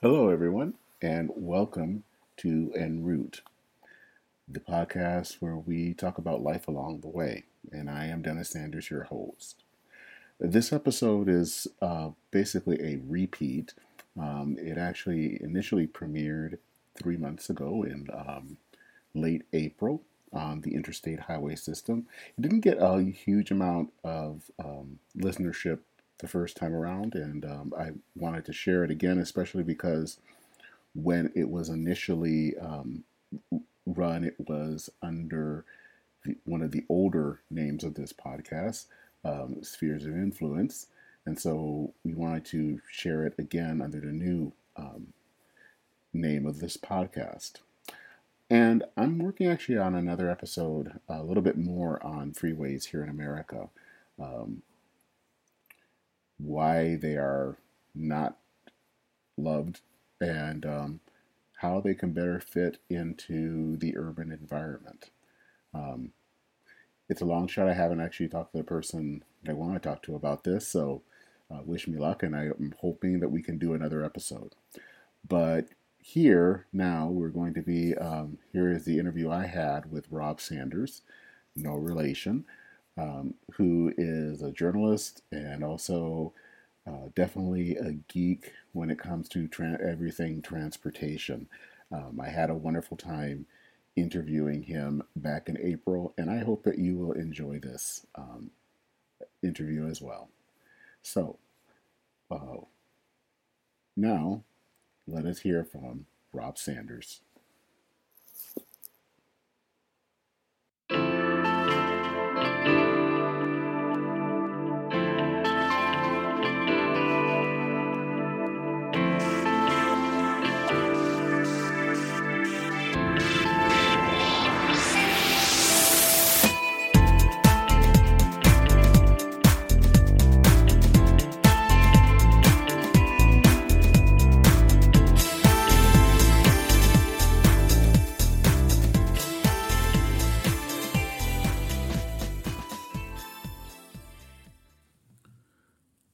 Hello, everyone, and welcome to En Route, the podcast where we talk about life along the way, and I am Dennis Sanders, your host. This episode is basically a repeat. It actually initially premiered 3 months ago in late April on the Interstate Highway System. It didn't get a huge amount of listenership the first time around, and I wanted to share it again, especially because when it was initially run, it was under one of the older names of this podcast, Spheres of Influence, and so we wanted to share it again under the new name of this podcast. And I'm working actually on another episode, a little bit more on freeways here in America, why they are not loved, and how they can better fit into the urban environment. It's a long shot. I haven't actually talked to the person that I want to talk to about this, so wish me luck, and I'm hoping that we can do another episode. But here, now, we're going to be, here is the interview I had with Rob Sanders, no relation, who is a journalist and also definitely a geek when it comes to everything transportation. I had a wonderful time interviewing him back in April, and I hope that you will enjoy this interview as well. So, now, let us hear from Rob Sanders.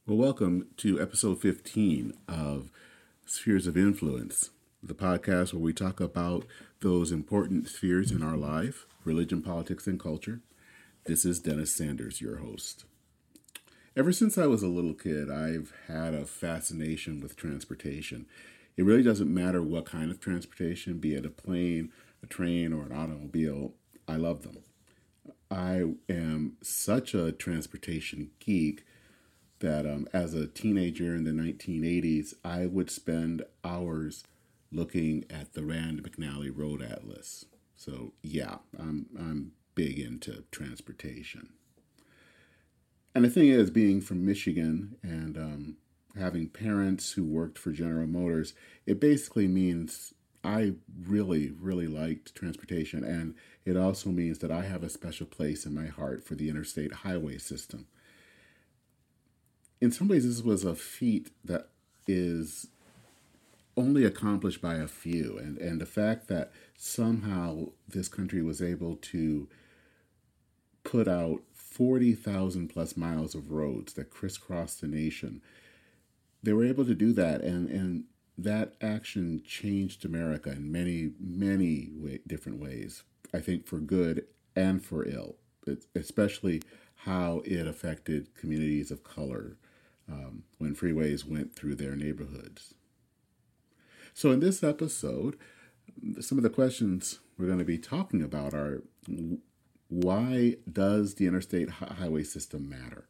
Welcome to episode 15 of Spheres of Influence, the podcast where we talk about those important spheres in our life, religion, politics, and culture. This is Dennis Sanders, your host. Ever since I was a little kid, I've had a fascination with transportation. It really doesn't matter what kind of transportation, be it a plane, a train, or an automobile. I love them. I am such a transportation geek that as a teenager in the 1980s, I would spend hours looking at the Rand McNally Road Atlas. So yeah, I'm big into transportation. And the thing is, being from Michigan and having parents who worked for General Motors, it basically means I really, really liked transportation. And it also means that I have a special place in my heart for the interstate highway system. In some ways, this was a feat that is only accomplished by a few. And the fact that somehow this country was able to put out 40,000 plus miles of roads that crisscrossed the nation, they were able to do that. And that action changed America in many, many different ways, I think for good and for ill, especially how it affected communities of color. When freeways went through their neighborhoods. So in this episode, some of the questions we're going to be talking about are, why does the interstate highway system matter?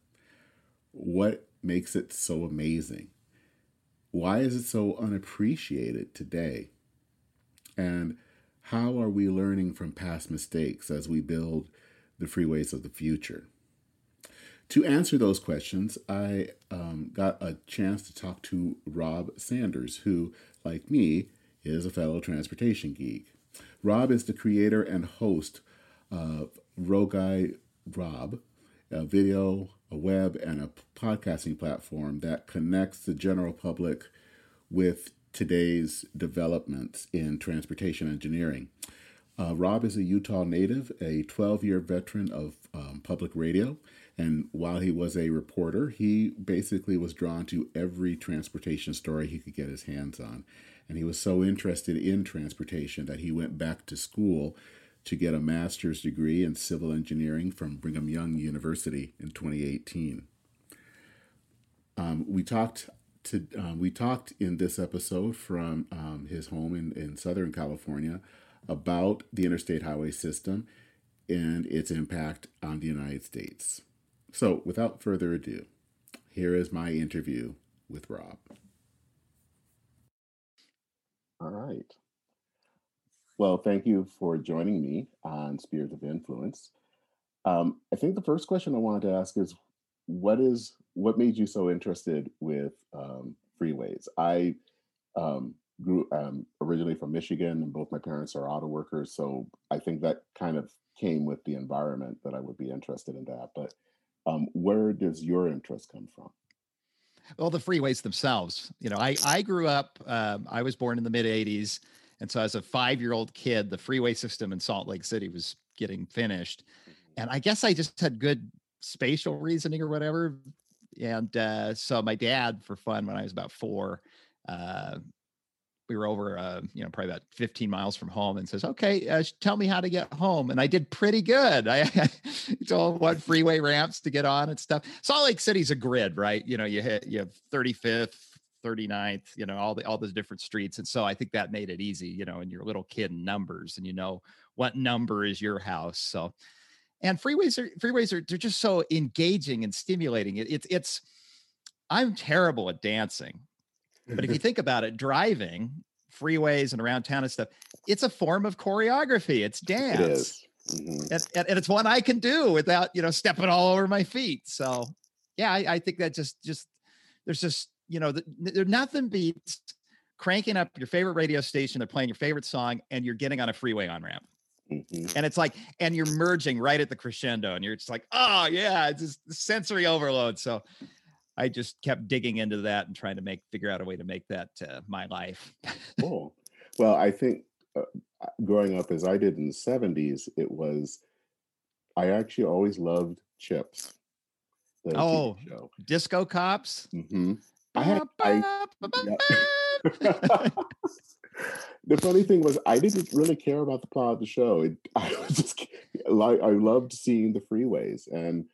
What makes it so amazing? Why is it so unappreciated today? And how are we learning from past mistakes as we build the freeways of the future? To answer those questions, I got a chance to talk to Rob Sanders, who, like me, is a fellow transportation geek. Rob is the creator and host of Road Guy Rob, a video, a web, and a podcasting platform that connects the general public with today's developments in transportation engineering. Rob is a Utah native, a 12-year veteran of public radio, And while he was a reporter, he basically was drawn to every transportation story he could get his hands on. And he was so interested in transportation that he went back to school to get a master's degree in civil engineering from Brigham Young University in 2018. We talked in this episode from his home in Southern California about the interstate highway system and its impact on the United States. So, without further ado, here is my interview with Rob. All right. Well, thank you for joining me on Spheres of Influence. I think the first question I wanted to ask is, what made you so interested with freeways? I grew originally from Michigan, and both my parents are auto workers, so I think that kind of came with the environment that I would be interested in that. But where does your interest come from? Well, the freeways themselves. You know, I grew up. I was born in the mid '80s, and so as a 5-year-old kid, the freeway system in Salt Lake City was getting finished, and I guess I just had good spatial reasoning or whatever. And so my dad, for fun, when I was about 4, we were over, probably about 15 miles from home, and says, okay, tell me how to get home. And I did pretty good. I told him what freeway ramps to get on and stuff. Salt Lake City's a grid, right? You know, you have 35th, 39th, you know, all the different streets. And so I think that made it easy, you know, and you're a little kid in numbers, and you know what number is your house. So, and freeways are they're just so engaging and stimulating. It's I'm terrible at dancing, but if you think about it, driving freeways and around town and stuff, it's a form of choreography. It's dance. It is. Mm-hmm. And it's one I can do without, you know, stepping all over my feet. So yeah, I think that just there's just, you know, there's nothing beats cranking up your favorite radio station. They're playing your favorite song, and you're getting on a freeway on ramp. Mm-hmm. And it's like, and you're merging right at the crescendo, and you're just like, oh yeah, it's just sensory overload. So I just kept digging into that and trying to figure out a way to make that my life. Cool. Well, I think growing up as I did in the 70s, I actually always loved Chips. Oh, Disco Cops. Mm-hmm. The funny thing was, I didn't really care about the plot of the show. I loved seeing the freeways, and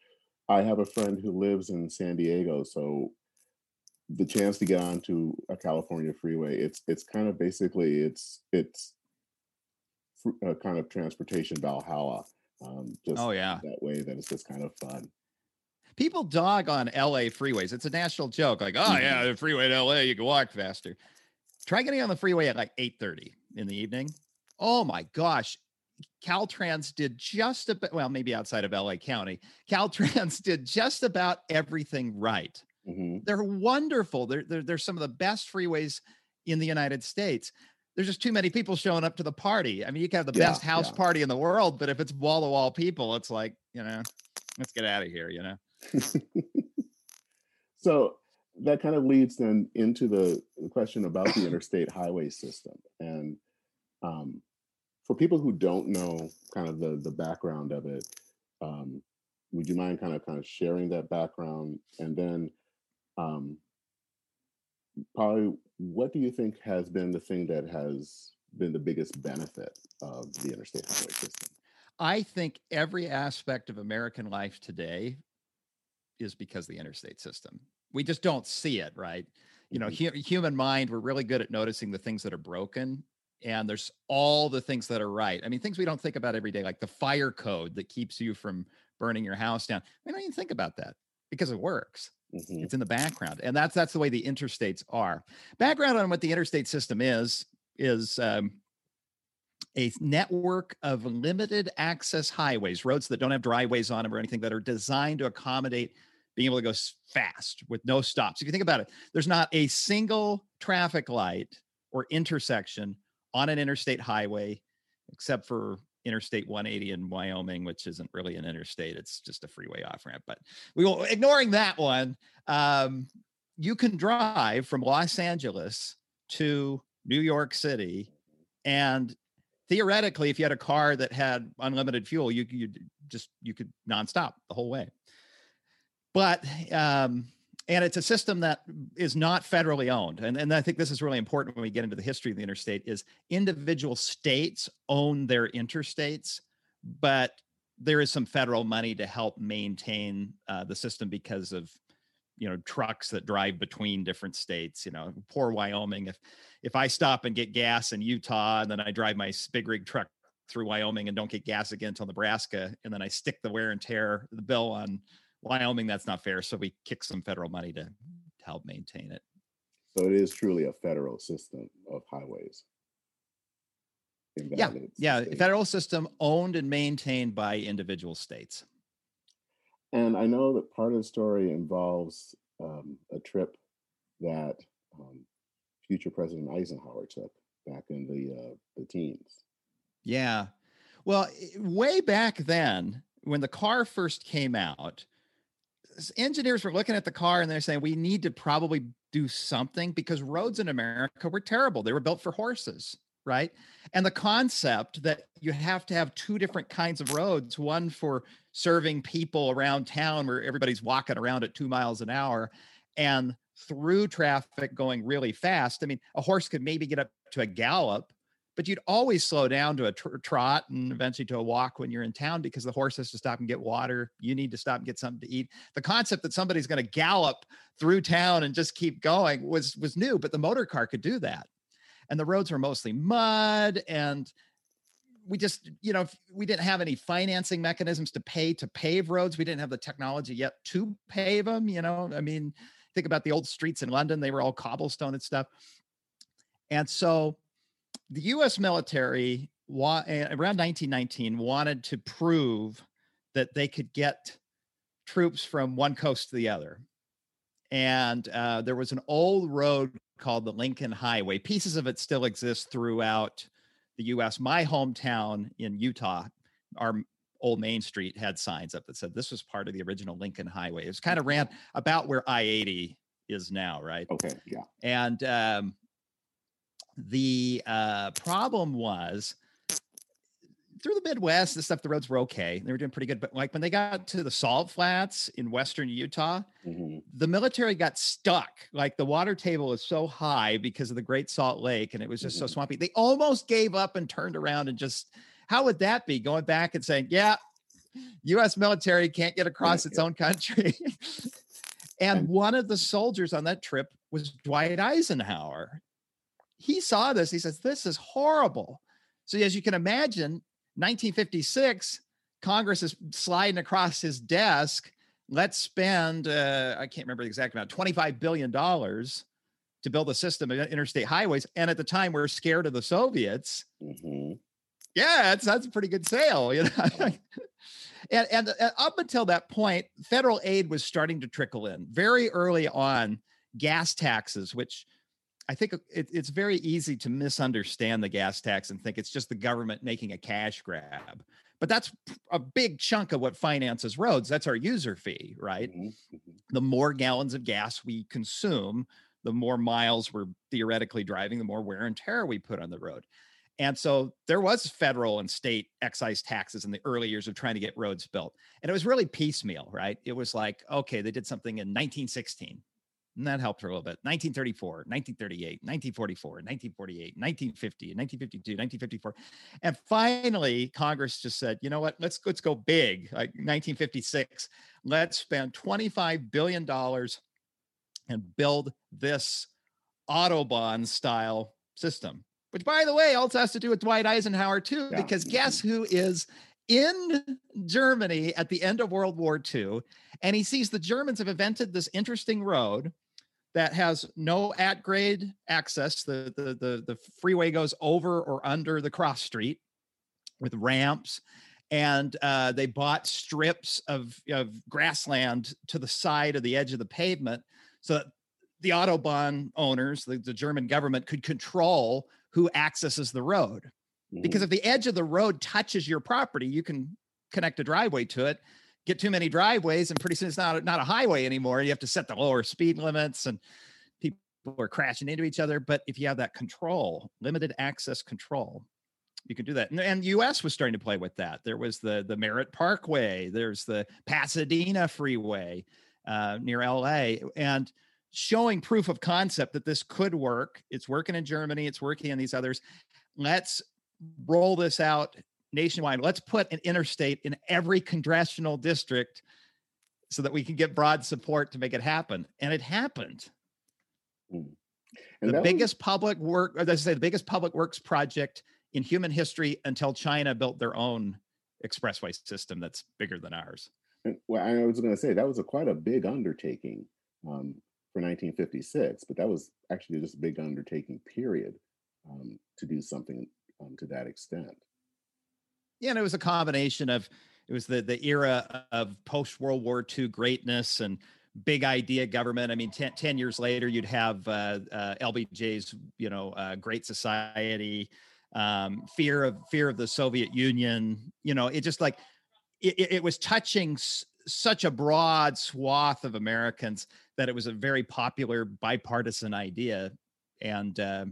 I have a friend who lives in San Diego, so the chance to get onto a California freeway, it's kind of basically it's a kind of transportation Valhalla. That way that it's just kind of fun. People dog on LA freeways. It's a national joke. Like, oh yeah, the freeway to LA, you can walk faster. Try getting on the freeway at like 8:30 in the evening. Oh my gosh. Caltrans did just about, well, maybe outside of LA County, Caltrans did just about everything right. Mm-hmm. They're wonderful. They're some of the best freeways in the United States. There's just too many people showing up to the party. I mean, you can have the best house party in the world, but if it's wall-to-wall people, it's like, you know, let's get out of here, you know? So that kind of leads then into the question about the interstate highway system. And for people who don't know kind of the background of it, would you mind kind of sharing that background? And then probably what do you think has been the thing that has been the biggest benefit of the interstate highway system? I think every aspect of American life today is because of the interstate system. We just don't see it, right? You know, human mind, we're really good at noticing the things that are broken, and there's all the things that are right. I mean, things we don't think about every day, like the fire code that keeps you from burning your house down. We don't even think about that because it works. Mm-hmm. It's in the background. And that's the way the interstates are. Background on what the interstate system is a network of limited access highways, roads that don't have driveways on them or anything, that are designed to accommodate being able to go fast with no stops. If you think about it, there's not a single traffic light or intersection on an interstate highway, except for Interstate 180 in Wyoming, which isn't really an interstate. It's just a freeway off-ramp. But ignoring that one, you can drive from Los Angeles to New York City, and theoretically, if you had a car that had unlimited fuel, you could nonstop the whole way. But, and it's a system that is not federally owned. And I think this is really important when we get into the history of the interstate is individual states own their interstates, but there is some federal money to help maintain the system because of, you know, trucks that drive between different states. You know, poor Wyoming. If I stop and get gas in Utah and then I drive my big rig truck through Wyoming and don't get gas again until Nebraska, and then I stick the wear and tear the bill on Wyoming, that's not fair. So we kick some federal money to help maintain it. So it is truly a federal system of highways. Yeah, yeah, state. Federal system owned and maintained by individual states. And I know that part of the story involves a trip that future President Eisenhower took back in the teens. Yeah, well, way back then, when the car first came out, engineers were looking at the car and they're saying, we need to probably do something because roads in America were terrible. They were built for horses, right? And the concept that you have to have two different kinds of roads, one for serving people around town where everybody's walking around at 2 miles an hour and through traffic going really fast. I mean, a horse could maybe get up to a gallop, but you'd always slow down to a trot and eventually to a walk when you're in town because the horse has to stop and get water. You need to stop and get something to eat. The concept that somebody's going to gallop through town and just keep going was new, but the motor car could do that. And the roads were mostly mud, and we just, you know, we didn't have any financing mechanisms to pave roads. We didn't have the technology yet to pave them, you know. I mean, think about the old streets in London. They were all cobblestone and stuff. And so the U.S. military, around 1919, wanted to prove that they could get troops from one coast to the other. And there was an old road called the Lincoln Highway. Pieces of it still exist throughout the U.S. My hometown in Utah, our old Main Street had signs up that said this was part of the original Lincoln Highway. It was kind of ran about where I-80 is now, right? Okay, yeah. And the problem was through the Midwest and stuff, the roads were okay. They were doing pretty good. But like when they got to the salt flats in western Utah, mm-hmm. the military got stuck. Like the water table is so high because of the Great Salt Lake, and it was just mm-hmm. so swampy. They almost gave up and turned around and just, how would that be? Going back and saying, yeah, U.S. military can't get across its own country. And one of the soldiers on that trip was Dwight Eisenhower. He saw this. He says, this is horrible. So as you can imagine, 1956, Congress is sliding across his desk. Let's spend, I can't remember the exact amount, $25 billion to build a system of interstate highways. And at the time, we're scared of the Soviets. Mm-hmm. Yeah, that's a pretty good sale, you know. and up until that point, federal aid was starting to trickle in. Very early on, gas taxes, which I think it's very easy to misunderstand the gas tax and think it's just the government making a cash grab, but that's a big chunk of what finances roads. That's our user fee, right? Mm-hmm. The more gallons of gas we consume, the more miles we're theoretically driving, the more wear and tear we put on the road. And so there was federal and state excise taxes in the early years of trying to get roads built. And it was really piecemeal, right? It was like, okay, they did something in 1916. And that helped her a little bit. 1934, 1938, 1944, 1948, 1950, 1952, 1954. And finally, Congress just said, you know what, let's go big. Like 1956, let's spend $25 billion and build this Autobahn style system, which, by the way, also has to do with Dwight Eisenhower, too, yeah. Because guess who is in Germany at the end of World War II, and he sees the Germans have invented this interesting road that has no at-grade access. The freeway goes over or under the cross street with ramps, and they bought strips of grassland to the side of the edge of the pavement so that the Autobahn owners, the German government, could control who accesses the road. Because if the edge of the road touches your property, you can connect a driveway to it, get too many driveways, and pretty soon it's not a highway anymore. You have to set the lower speed limits, and people are crashing into each other. But if you have that control, limited access control, you can do that. And the U.S. was starting to play with that. There was the Merritt Parkway. There's the Pasadena Freeway. near LA, and showing proof of concept that this could work. It's working in Germany. It's working in these others. Let's roll this out nationwide. Let's put an interstate in every congressional district so that we can get broad support to make it happen. And it happened. And the biggest public work, as I say, the biggest public works project in human history until China built their own expressway system that's bigger than ours. Well, I was going to say that was quite a big undertaking for 1956, but that was actually just a big undertaking, period, to do something to that extent. Yeah, and it was a combination of, it was the era of post-World War II greatness and big idea government. I mean, 10 years later, you'd have LBJ's, Great Society, fear of the Soviet Union. It just like, it was touching such a broad swath of Americans that it was a very popular bipartisan idea. And I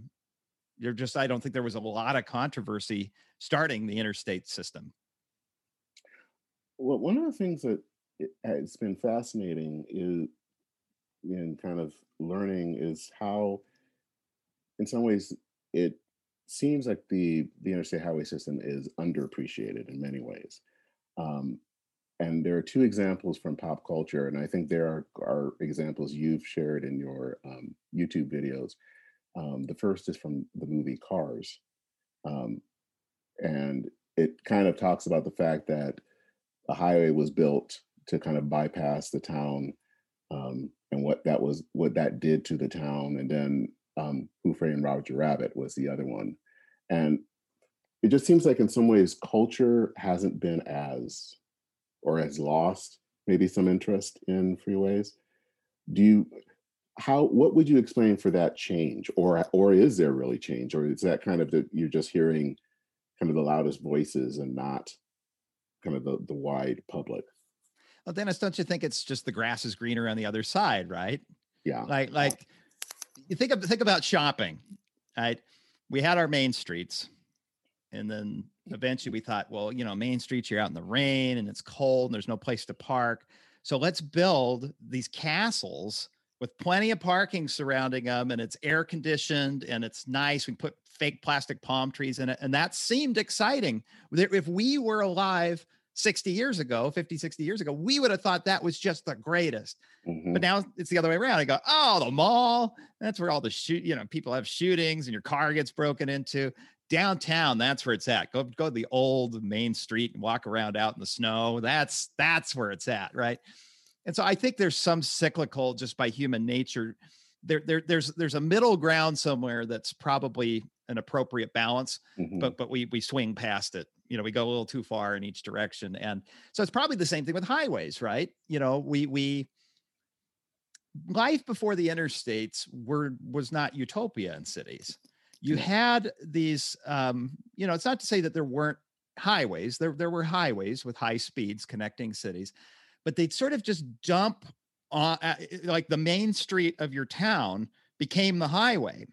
don't think there was a lot of controversy starting the interstate system. Well, one of the things that it's been fascinating is in kind of learning is how, in some ways, it seems like the interstate highway system is underappreciated in many ways. And there are two examples from pop culture, and I think there are examples you've shared in your YouTube videos. The first is from the movie Cars. And it kind of talks about the fact that a highway was built to kind of bypass the town, and what that did to the town. And then Who Framed Roger Rabbit was the other one. And it just seems like in some ways, culture hasn't been has lost maybe some interest in freeways. What would you explain for that change? Or is there really change? Or is that kind of that you're just hearing kind of the loudest voices and not kind of the wide public? Well, Dennis, don't you think it's just the grass is greener on the other side, right? Yeah. Like you think about shopping, right? We had our main streets. And then eventually we thought, well, main streets, you're out in the rain and it's cold and there's no place to park. So let's build these castles with plenty of parking surrounding them, and it's air conditioned and it's nice. We put fake plastic palm trees in it. And that seemed exciting. If we were alive 60 years ago, we would have thought that was just the greatest. Mm-hmm. But now it's the other way around. I go, oh, the mall, that's where all the people have shootings and your car gets broken into. Downtown, that's where it's at. Go to the old main street and walk around out in the snow. That's where it's at, right? And so I think there's some cyclical, just by human nature. There's a middle ground somewhere that's probably an appropriate balance, mm-hmm. but we swing past it. We go a little too far in each direction, and so it's probably the same thing with highways, right? We life before the interstates was not utopia in cities. You had these, it's not to say that there weren't highways. There were highways with high speeds connecting cities, but they'd sort of just dump on, like the main street of your town became the highway.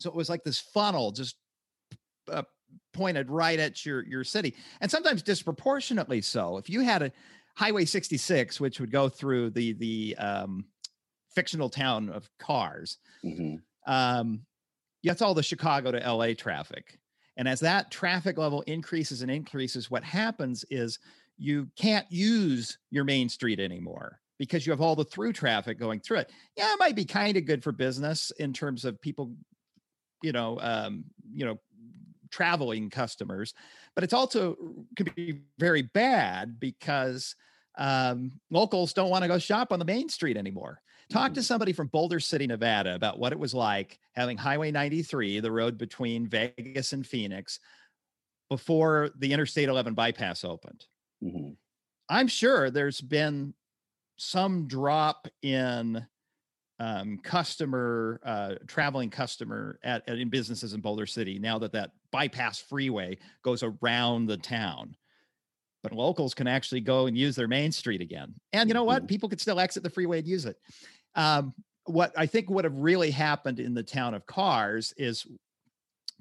So it was like this funnel just pointed right at your city, and sometimes disproportionately so. If you had a Highway 66, which would go through the fictional town of Cars, mm-hmm. That's all the Chicago to LA traffic. And as that traffic level increases, what happens is you can't use your main street anymore because you have all the through traffic going through it. Yeah, it might be kind of good for business in terms of people, traveling customers, but it's also could be very bad because locals don't want to go shop on the main street anymore. Talk to somebody from Boulder City, Nevada, about what it was like having Highway 93, the road between Vegas and Phoenix, before the Interstate 11 bypass opened. Mm-hmm. I'm sure there's been some drop in traveling customer in businesses in Boulder City now that bypass freeway goes around the town. But locals can actually go and use their main street again. And you know what? People could still exit the freeway and use it. What I think would have really happened in the town of Cars is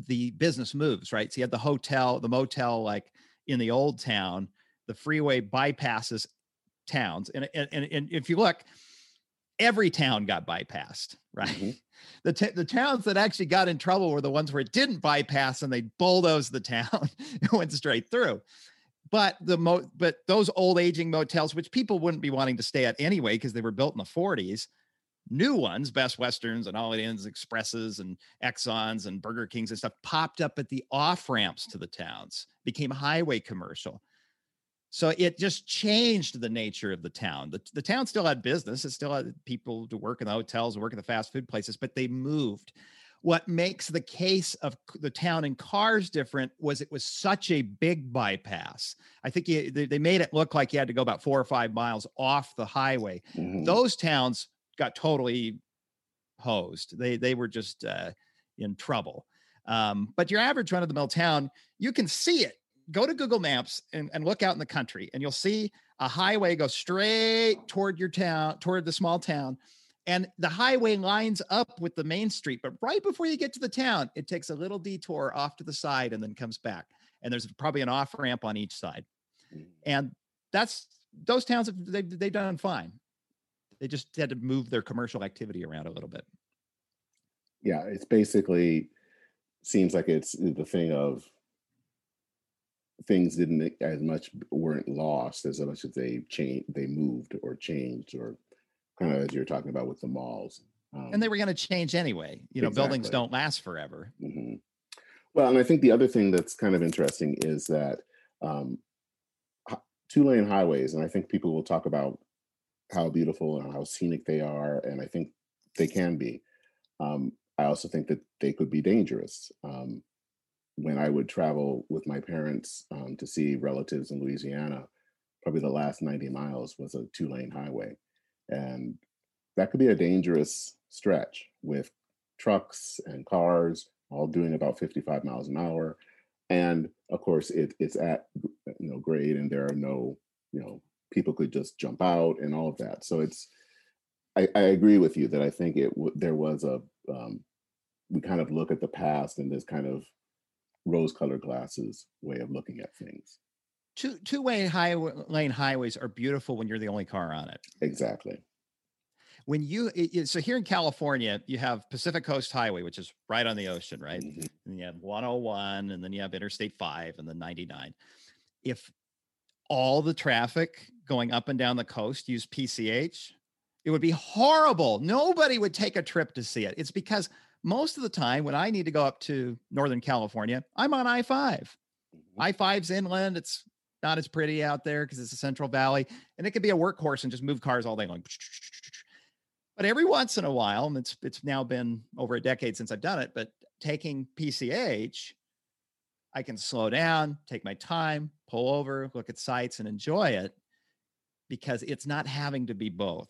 the business moves, right? So you had the motel, like in the old town, the freeway bypasses towns. And if you look, every town got bypassed, right? Mm-hmm. The towns that actually got in trouble were the ones where it didn't bypass and they bulldozed the town and went straight through. But those old aging motels, which people wouldn't be wanting to stay at anyway because they were built in the 40s, new ones, Best Westerns and Holiday Inns, Expresses and Exxons and Burger Kings and stuff, popped up at the off-ramps to the towns, became highway commercial. So it just changed the nature of the town. The town still had business. It still had people to work in the hotels and work at the fast food places, but they moved. What makes the case of the town and cars different was it was such a big bypass. I think they made it look like you had to go about 4 or 5 miles off the highway. Mm-hmm. Those towns got totally hosed. They were just in trouble. But your average run-of-the-mill town, you can see it. Go to Google Maps and look out in the country and you'll see a highway go straight toward your town, toward the small town. And the highway lines up with the main street. But right before you get to the town, it takes a little detour off to the side and then comes back. And there's probably an off ramp on each side. And those towns, they've done fine. They just had to move their commercial activity around a little bit. Yeah, it's basically seems like it's the thing of things didn't as much weren't lost as much as they moved or changed, or kind of as you're talking about with the malls. And they were going to change anyway. You know, exactly. Buildings don't last forever. Mm-hmm. Well, and I think the other thing that's kind of interesting is that two-lane highways, and I think people will talk about how beautiful and how scenic they are, and I think they can be. I also think that they could be dangerous. When I would travel with my parents to see relatives in Louisiana, probably the last 90 miles was a two-lane highway. And that could be a dangerous stretch with trucks and cars all doing about 55 miles an hour. And of course, it's at grade, and there are no, people could just jump out and all of that. So I agree with you that I think there was a, we kind of look at the past in this kind of rose-colored glasses way of looking at things. Two-lane highways are beautiful when you're the only car on it. Exactly. So here in California, you have Pacific Coast Highway, which is right on the ocean, right? Mm-hmm. And you have 101, and then you have Interstate 5, and then 99. If all the traffic going up and down the coast used PCH, it would be horrible. Nobody would take a trip to see it. It's because most of the time when I need to go up to Northern California, I'm on I-5. Mm-hmm. I-5's inland. It's not as pretty out there because it's a Central Valley, and it could be a workhorse and just move cars all day long. But every once in a while, and it's now been over a decade since I've done it, but taking PCH, I can slow down, take my time, pull over, look at sights, and enjoy it because it's not having to be both.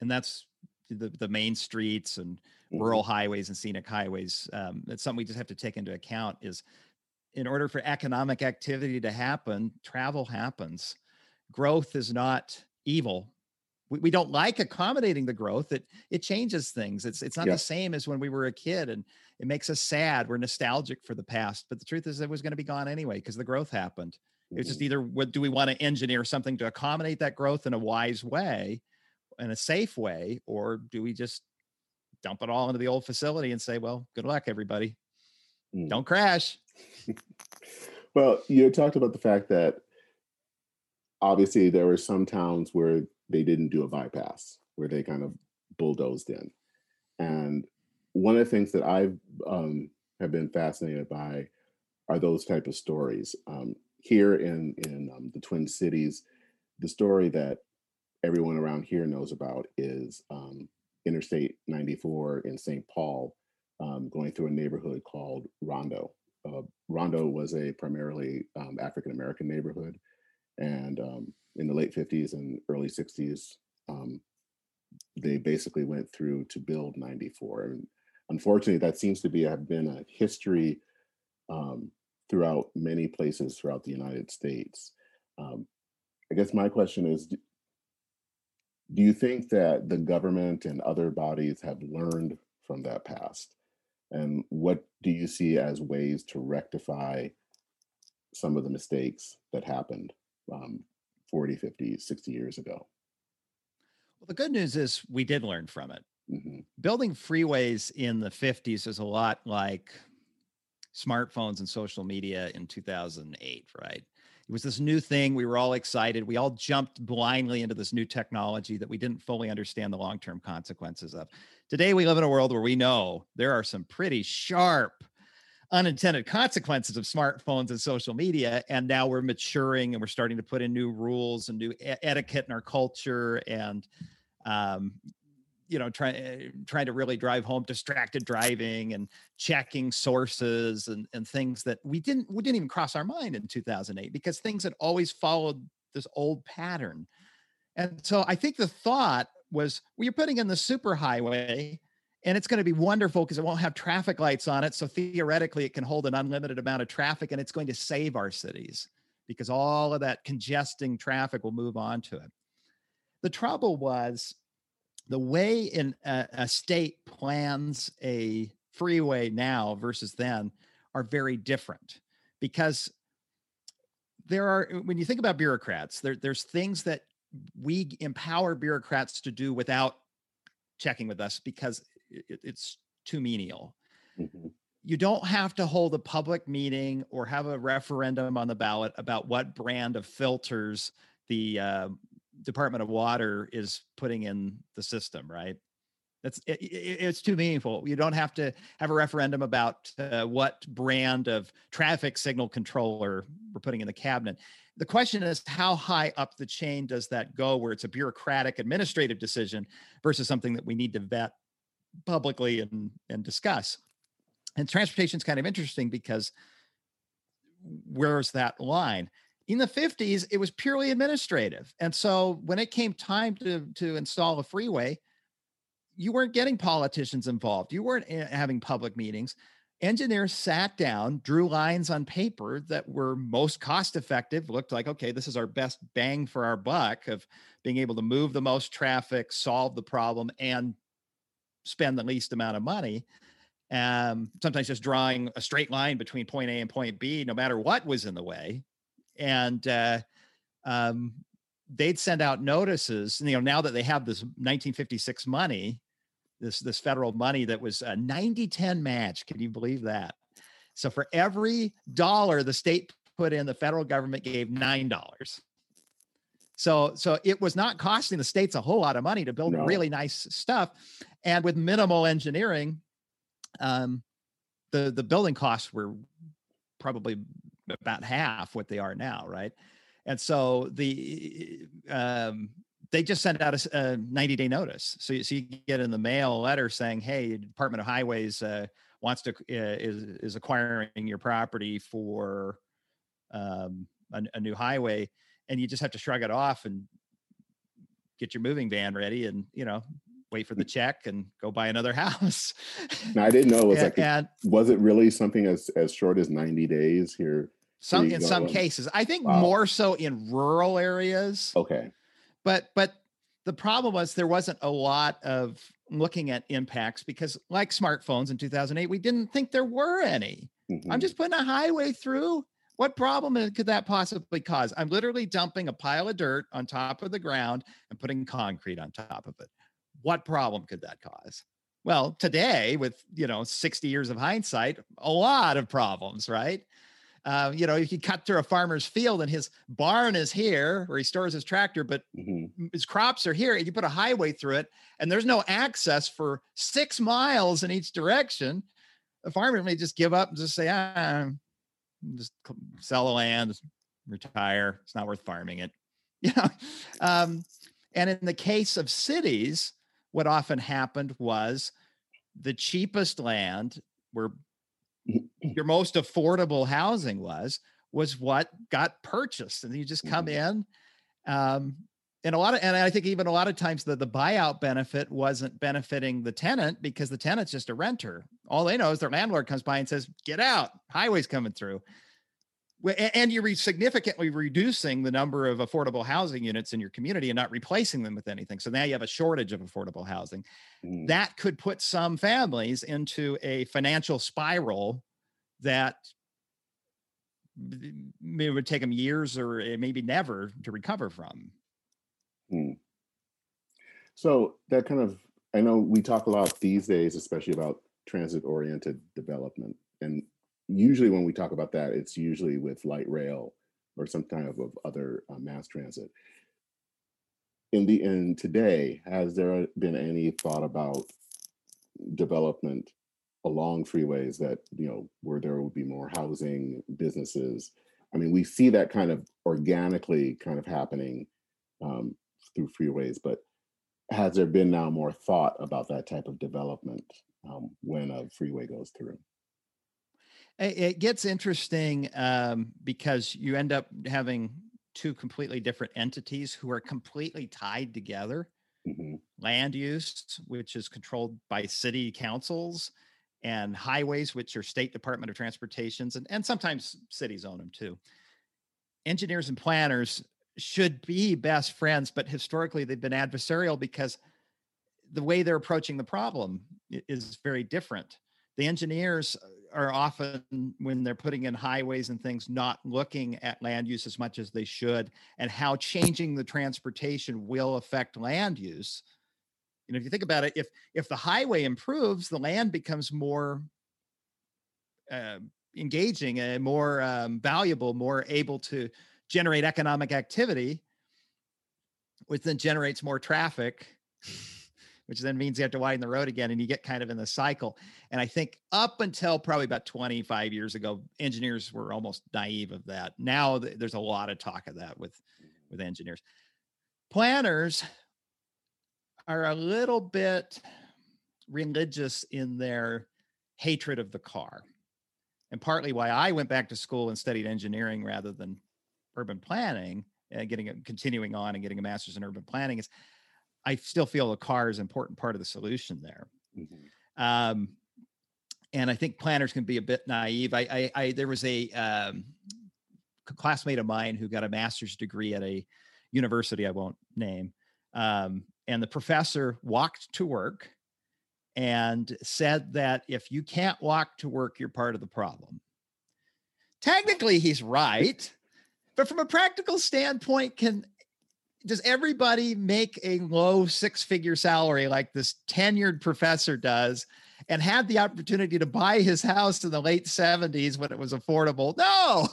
And that's the main streets and rural highways and scenic highways. That's something we just have to take into account is in order for economic activity to happen, travel happens. Growth is not evil. We don't like accommodating the growth. It changes things. It's not the same as when we were a kid, and it makes us sad. We're nostalgic for the past, but the truth is it was going to be gone anyway because the growth happened. Mm-hmm. It's just either do we want to engineer something to accommodate that growth in a wise way, in a safe way, or do we just dump it all into the old facility and say, well, good luck, everybody. Don't crash. Well, you talked about the fact that obviously there were some towns where they didn't do a bypass, where they kind of bulldozed in. And one of the things that I have been fascinated by are those type of stories. Here in the Twin Cities, the story that everyone around here knows about is Interstate 94 in St. Paul, going through a neighborhood called Rondo. Rondo was a primarily African-American neighborhood. And in the late 50s and early 60s, they basically went through to build 94. And unfortunately, that seems to have been a history throughout many places throughout the United States. I guess my question is, do you think that the government and other bodies have learned from that past? And what do you see as ways to rectify some of the mistakes that happened 40, 50, 60 years ago? Well, the good news is we did learn from it. Mm-hmm. Building freeways in the 50s is a lot like smartphones and social media in 2008, right? It was this new thing. We were all excited. We all jumped blindly into this new technology that we didn't fully understand the long-term consequences of. Today, we live in a world where we know there are some pretty sharp unintended consequences of smartphones and social media. And now we're maturing and we're starting to put in new rules and new etiquette in our culture and, you know, trying to really drive home distracted driving and checking sources and things that we didn't even cross our mind in 2008 because things had always followed this old pattern. And so I think the thought was, well, you're putting in the superhighway and it's going to be wonderful because it won't have traffic lights on it. So theoretically it can hold an unlimited amount of traffic and it's going to save our cities because all of that congesting traffic will move on to it. The trouble was, the way in a state plans a freeway now versus then are very different because there are, when you think about bureaucrats, there's things that we empower bureaucrats to do without checking with us because it's too menial. Mm-hmm. You don't have to hold a public meeting or have a referendum on the ballot about what brand of filters the Department of Water is putting in the system, right? It's too meaningful. You don't have to have a referendum about what brand of traffic signal controller we're putting in the cabinet. The question is, how high up the chain does that go where it's a bureaucratic administrative decision versus something that we need to vet publicly and discuss? And transportation is kind of interesting because where's that line? In the 50s, it was purely administrative. And so when it came time to install a freeway, you weren't getting politicians involved. You weren't having public meetings. Engineers sat down, drew lines on paper that were most cost-effective, looked like, okay, this is our best bang for our buck of being able to move the most traffic, solve the problem, and spend the least amount of money. Sometimes just drawing a straight line between point A and point B, no matter what was in the way. And they'd send out notices, and, you know, now that they have this 1956 money, this federal money that was a 90-10 match. Can you believe that? So for every dollar the state put in, the federal government gave $9. So it was not costing the states a whole lot of money to build really nice stuff. And with minimal engineering, the building costs were probably about half what they are now, right? And so they just sent out a 90-day notice. So you get in the mail a letter saying, "Hey, Department of Highways wants to is acquiring your property for a new highway," and you just have to shrug it off and get your moving van ready, and, you know, wait for the check and go buy another house. Now, I didn't know it was was it really something as short as 90 days here? Some cases, I think more so in rural areas. Okay. But the problem was there wasn't a lot of looking at impacts because, like smartphones in 2008, we didn't think there were any. Mm-hmm. I'm just putting a highway through. What problem could that possibly cause? I'm literally dumping a pile of dirt on top of the ground and putting concrete on top of it. What problem could that cause? Well, today, with, you know, 60 years of hindsight, a lot of problems, right? You know, you could cut through a farmer's field and his barn is here where he stores his tractor, but mm-hmm. his crops are here, and you put a highway through it and there's no access for 6 miles in each direction. The farmer may just give up and just say, just sell the land, retire. It's not worth farming it. You know? And in the case of cities, what often happened was the cheapest land where your most affordable housing was what got purchased. And you just come in. And I think even a lot of times the buyout benefit wasn't benefiting the tenant because the tenant's just a renter. All they know is their landlord comes by and says, "Get out, highway's coming through." And you're significantly reducing the number of affordable housing units in your community and not replacing them with anything. So now you have a shortage of affordable housing. Mm. That could put some families into a financial spiral that it would take them years or maybe never to recover from. Mm. So that kind of, I know we talk a lot these days, especially about transit-oriented development. And usually when we talk about that, it's usually with light rail or some kind of other mass transit. In the end today, has there been any thought about development along freeways that, you know, where there would be more housing, businesses? I mean, we see that kind of organically kind of happening through freeways, but has there been now more thought about that type of development when a freeway goes through? It gets interesting because you end up having two completely different entities who are completely tied together. Mm-hmm. Land use, which is controlled by city councils, and highways, which are State Department of Transportation's, and sometimes cities own them too. Engineers and planners should be best friends, but historically they've been adversarial because the way they're approaching the problem is very different. The engineers are often, when they're putting in highways and things, not looking at land use as much as they should and how changing the transportation will affect land use. You know, if you think about it, if the highway improves, the land becomes more engaging and more valuable, more able to generate economic activity, which then generates more traffic, which then means you have to widen the road again, and you get kind of in the cycle. And I think up until probably about 25 years ago, engineers were almost naive of that. Now there's a lot of talk of that with engineers. Planners are a little bit religious in their hatred of the car. And partly why I went back to school and studied engineering rather than urban planning, and continuing on and getting a master's in urban planning, is I still feel the car is an important part of the solution there. Mm-hmm. And I think planners can be a bit naive. There was a classmate of mine who got a master's degree at a university I won't name. And the professor walked to work and said that if you can't walk to work, you're part of the problem. Technically, he's right. But from a practical standpoint, does everybody make a low six-figure salary like this tenured professor does and had the opportunity to buy his house in the late 70s when it was affordable? No.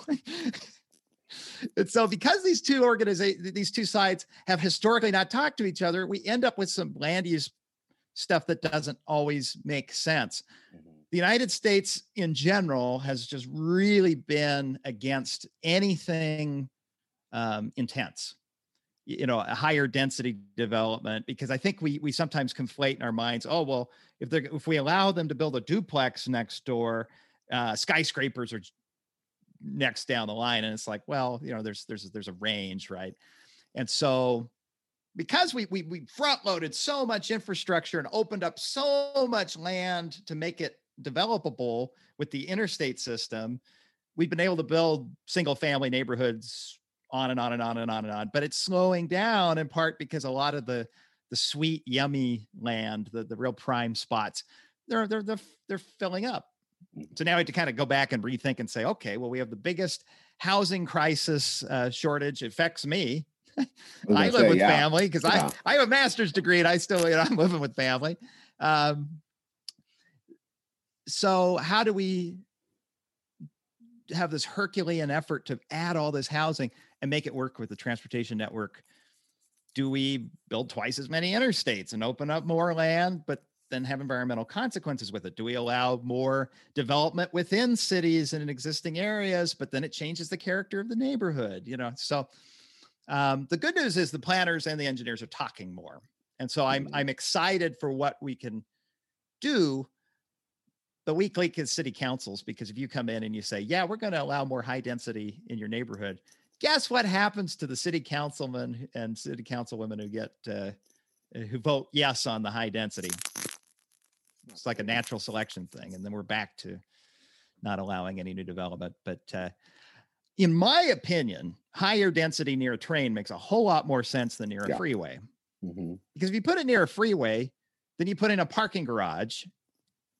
And so because these two sides have historically not talked to each other, we end up with some land use stuff that doesn't always make sense. The United States in general has just really been against anything intense, you know, a higher density development, because I think we sometimes conflate in our minds, oh, well, if we allow them to build a duplex next door, skyscrapers are next down the line. And it's like, well, you know, there's a range, right? And so because we front loaded so much infrastructure and opened up so much land to make it developable with the interstate system, we've been able to build single family neighborhoods on and on and on and on and on. But it's slowing down in part because a lot of the sweet, yummy land, the real prime spots, they're filling up. So now we have to kind of go back and rethink and say, okay, well, we have the biggest housing crisis shortage. It affects me. I live with family because I have a master's degree and I still, you know, I'm living with family. So how do we have this Herculean effort to add all this housing and make it work with the transportation network? Do we build twice as many interstates and open up more land, but then have environmental consequences with it? Do we allow more development within cities and in existing areas, but then it changes the character of the neighborhood? You know, so the good news is the planners and the engineers are talking more. And so I'm excited for what we can do. The weak link is city councils, because if you come in and you say, yeah, we're going to allow more high density in your neighborhood, guess what happens to the city councilmen and city councilwomen who vote yes on the high density? It's like a natural selection thing. And then we're back to not allowing any new development. But in my opinion, higher density near a train makes a whole lot more sense than near a freeway. Mm-hmm. Because if you put it near a freeway, then you put in a parking garage.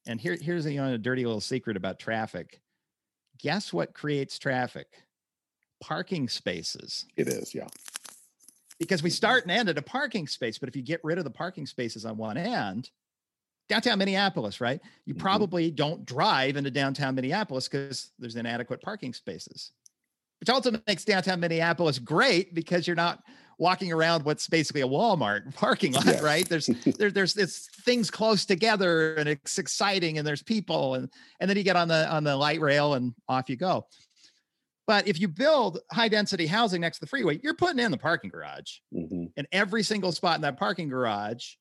And here's a dirty little secret about traffic. Guess what creates traffic? Parking spaces. It is, yeah. because we start and end at a parking space. But if you get rid of the parking spaces on one end, downtown Minneapolis, right? You probably don't drive into downtown Minneapolis because there's inadequate parking spaces, which also makes downtown Minneapolis great because you're not walking around what's basically a Walmart parking lot, yeah. right? There's it's things close together and it's exciting and there's people and then you get on the light rail and off you go. But if you build high density housing next to the freeway, you're putting in the parking garage and every single spot in that parking garage.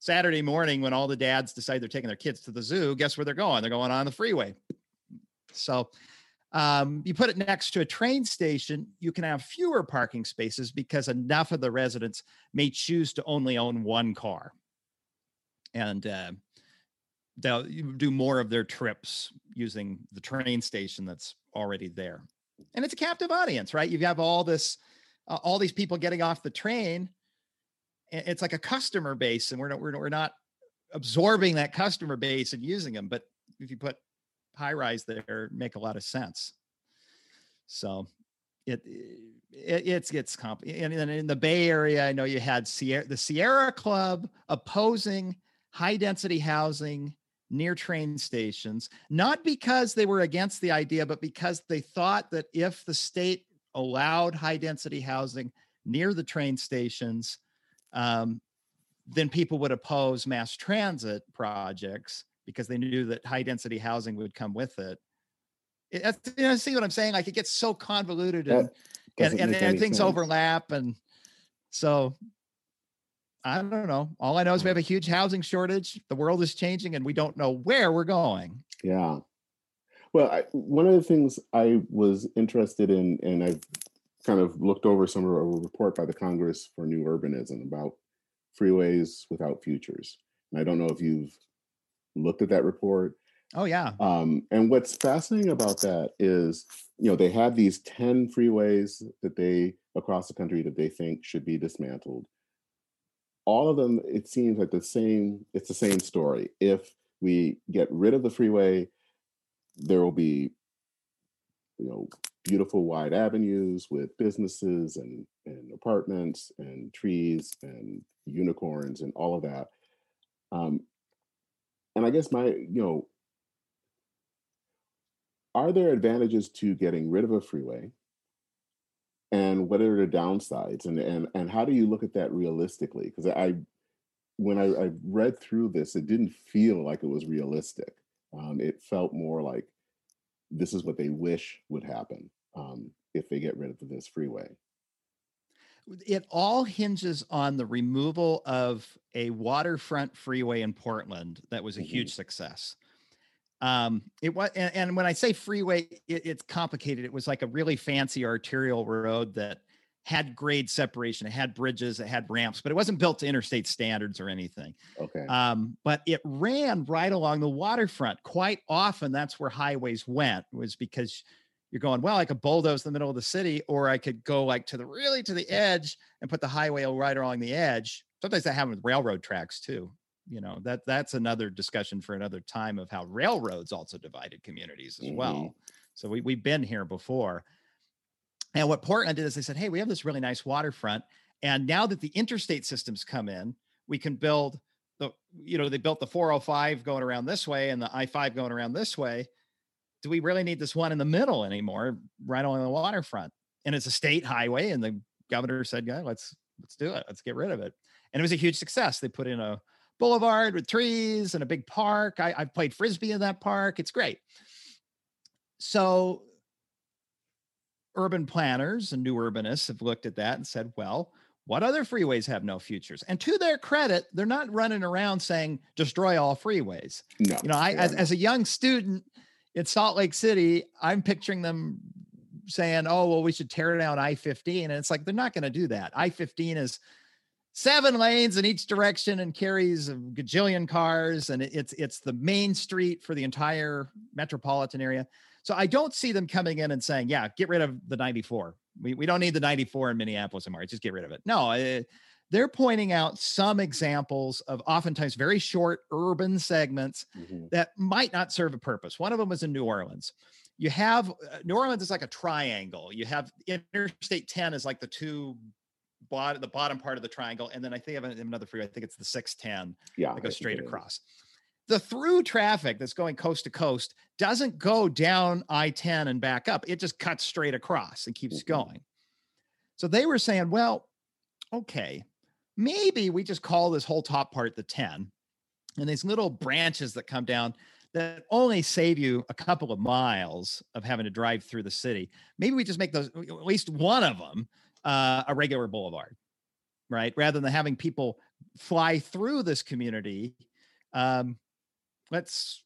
Saturday morning when all the dads decide they're taking their kids to the zoo, guess where they're going? They're going on the freeway. So you put it next to a train station, you can have fewer parking spaces because enough of the residents may choose to only own one car. And they'll do more of their trips using the train station that's already there. And it's a captive audience, right? You have all this, all these people getting off the train. It's like a customer base, and we're not absorbing that customer base and using them. But if you put high rise there, it make a lot of sense. So it gets complicated. And in the Bay Area, I know you had the Sierra Club opposing high density housing near train stations, not because they were against the idea, but because they thought that if the state allowed high density housing near the train stations, then people would oppose mass transit projects because they knew that high density housing would come with it. See what I'm saying? Like it gets so convoluted and things overlap. And so I don't know. All I know is we have a huge housing shortage. The world is changing and we don't know where we're going. Yeah. Well, one of the things I was interested in, and I've kind of looked over some of a report by the Congress for New Urbanism about freeways without futures. And I don't know if you've looked at that report. Oh, yeah. And what's fascinating about that is, you know, they have these 10 freeways that they across the country that they think should be dismantled. All of them, it seems like it's the same story. If we get rid of the freeway, there will be, you know, beautiful wide avenues with businesses and apartments and trees and unicorns and all of that. And I guess are there advantages to getting rid of a freeway? And what are the downsides? And how do you look at that realistically? Because when I read through this, it didn't feel like it was realistic. It felt more like this is what they wish would happen if they get rid of this freeway. It all hinges on the removal of a waterfront freeway in Portland. That was a huge success. And when I say freeway, it's complicated. It was like a really fancy arterial road that had grade separation. It had bridges, it had ramps, but it wasn't built to interstate standards or anything. Okay. But it ran right along the waterfront. Quite often, that's where highways went, was because you're going, well, I could bulldoze the middle of the city, or I could go like to the edge and put the highway right along the edge. Sometimes that happens with railroad tracks too. You know, that's another discussion for another time of how railroads also divided communities as well. So we've been here before. And what Portland did is they said, hey, we have this really nice waterfront. And now that the interstate systems come in, we can build they built the 405 going around this way and the I-5 going around this way. Do we really need this one in the middle anymore, right along the waterfront? And it's a state highway. And the governor said, yeah, let's do it. Let's get rid of it. And it was a huge success. They put in a boulevard with trees and a big park. I've played Frisbee in that park. It's great. So urban planners and new urbanists have looked at that and said, well, what other freeways have no futures? And to their credit, they're not running around saying, destroy all freeways. No, as a young student in Salt Lake City, I'm picturing them saying, oh, well, we should tear down I-15. And it's like, they're not going to do that. I-15 is 7 lanes in each direction and carries a gajillion cars. And it's the main street for the entire metropolitan area. So I don't see them coming in and saying, yeah, get rid of the 94. We don't need the 94 in Minneapolis anymore. Just get rid of it. No, they're pointing out some examples of oftentimes very short urban segments that might not serve a purpose. One of them was in New Orleans. You have New Orleans is like a triangle. You have Interstate 10 is like the two the bottom part of the triangle, and then I think I have another freeway. I think it's the 610. Yeah, that goes straight across. The through traffic that's going coast to coast doesn't go down I-10 and back up. It just cuts straight across and keeps going. So they were saying, well, okay, maybe we just call this whole top part the 10. And these little branches that come down that only save you a couple of miles of having to drive through the city. Maybe we just make those, at least one of them, a regular boulevard, right? Rather than having people fly through this community, let's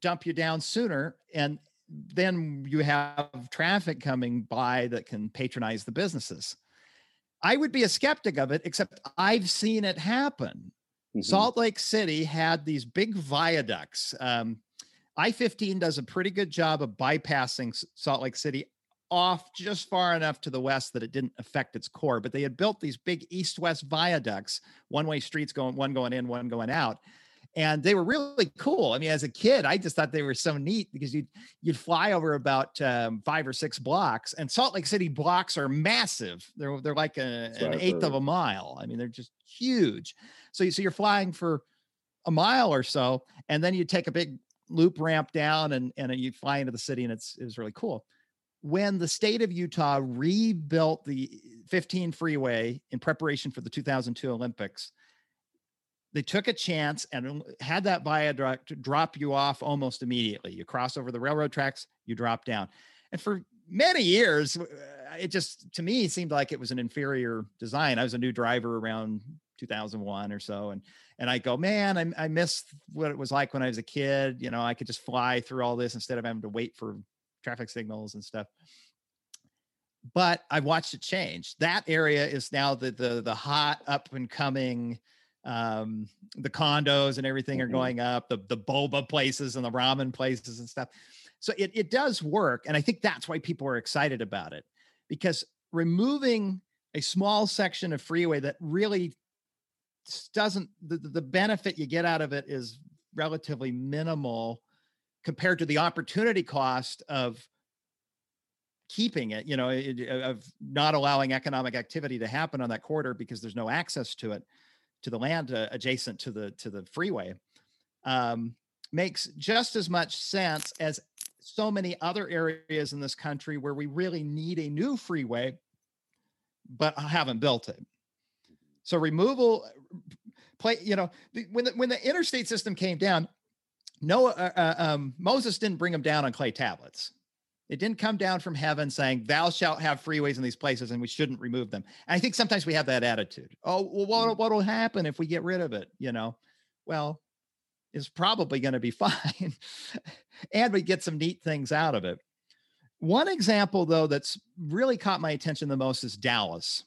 dump you down sooner. And then you have traffic coming by that can patronize the businesses. I would be a skeptic of it, except I've seen it happen. Mm-hmm. Salt Lake City had these big viaducts. I-15 does a pretty good job of bypassing Salt Lake City off just far enough to the west that it didn't affect its core, but they had built these big east-west viaducts, one-way streets going, one going in, one going out. And they were really cool. I mean, as a kid, I just thought they were so neat because you'd fly over about 5 or 6 blocks, and Salt Lake City blocks are massive. They're like an eighth of a mile. I mean, they're just huge. So you're flying for a mile or so, and then you take a big loop ramp down and you fly into the city, and it was really cool. When the state of Utah rebuilt the 15 freeway in preparation for the 2002 Olympics, they took a chance and had that viaduct drop you off almost immediately. You cross over the railroad tracks, you drop down. And for many years, it just, to me, seemed like it was an inferior design. I was a new driver around 2001 or so. And I go, man, I missed what it was like when I was a kid. You know, I could just fly through all this instead of having to wait for traffic signals and stuff. But I've watched it change. That area is now the hot up and coming, the condos and everything are going up, the boba places and the ramen places and stuff. So it does work. And I think that's why people are excited about it, because removing a small section of freeway that really doesn't, the benefit you get out of it is relatively minimal compared to the opportunity cost of keeping it, you know, of not allowing economic activity to happen on that corridor because there's no access to it, to the land adjacent to the freeway, makes just as much sense as so many other areas in this country where we really need a new freeway, but haven't built it. So removal, when the interstate system came down, Moses didn't bring them down on clay tablets. It didn't come down from heaven saying, thou shalt have freeways in these places and we shouldn't remove them. And I think sometimes we have that attitude. Oh, well, what'll happen if we get rid of it? You know, well, it's probably going to be fine. And we get some neat things out of it. One example, though, that's really caught my attention the most is Dallas.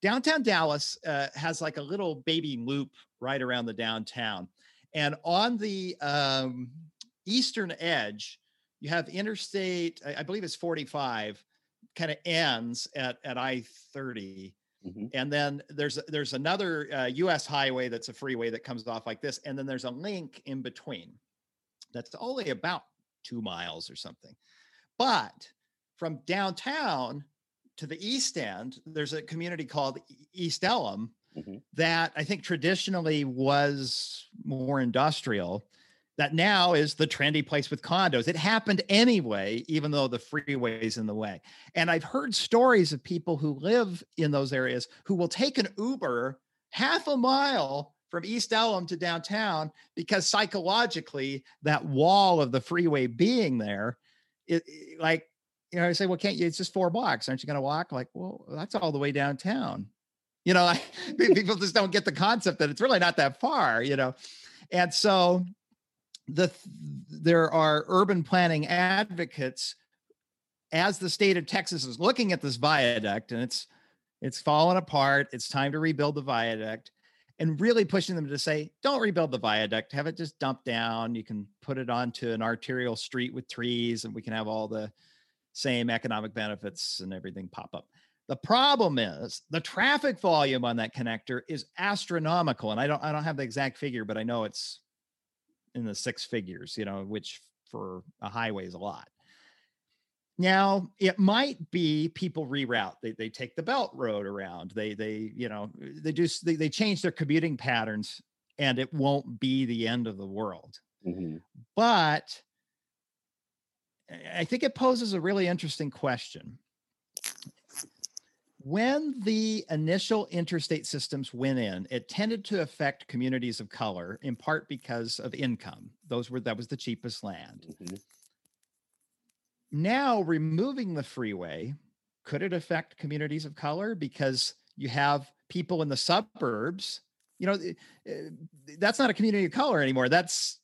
Downtown Dallas has like a little baby loop right around the downtown. And on the eastern edge, you have Interstate, I believe it's 45, kind of ends at I-30. Mm-hmm. And then there's another U.S. highway that's a freeway that comes off like this. And then there's a link in between that's only about 2 miles or something. But from downtown to the east end, there's a community called East Elam that I think traditionally was more industrial. That now is the trendy place with condos. It happened anyway, even though the freeway's in the way. And I've heard stories of people who live in those areas who will take an Uber half a mile from East Elam to downtown because psychologically that wall of the freeway being there, I say, well, can't you? It's just 4 blocks. Aren't you going to walk? Like, well, that's all the way downtown. You know, people just don't get the concept that it's really not that far. You know, and so. There are urban planning advocates as the state of Texas is looking at this viaduct and it's fallen apart. It's time to rebuild the viaduct and really pushing them to say, don't rebuild the viaduct. Have it just dumped down. You can put it onto an arterial street with trees and we can have all the same economic benefits and everything pop up. The problem is the traffic volume on that connector is astronomical. And I don't have the exact figure, but I know it's in the 6 figures, you know, which for a highway is a lot. Now, it might be people reroute. They take the Belt Road around. They change their commuting patterns, and it won't be the end of the world. Mm-hmm. But I think it poses a really interesting question. When the initial interstate systems went in, it tended to affect communities of color, in part because of income. That was the cheapest land. Mm-hmm. Now, removing the freeway, could it affect communities of color? Because you have people in the suburbs, that's not a community of color anymore. That's,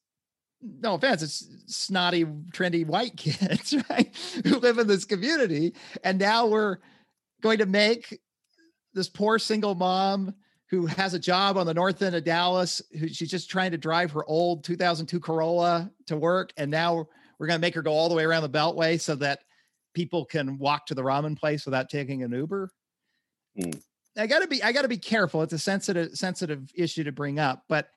no offense, it's snotty, trendy white kids, right, who live in this community. And now we're going to make this poor single mom who has a job on the north end of Dallas, she's just trying to drive her old 2002 Corolla to work. And now we're going to make her go all the way around the Beltway so that people can walk to the ramen place without taking an Uber. Mm. I gotta be careful. It's a sensitive issue to bring up, but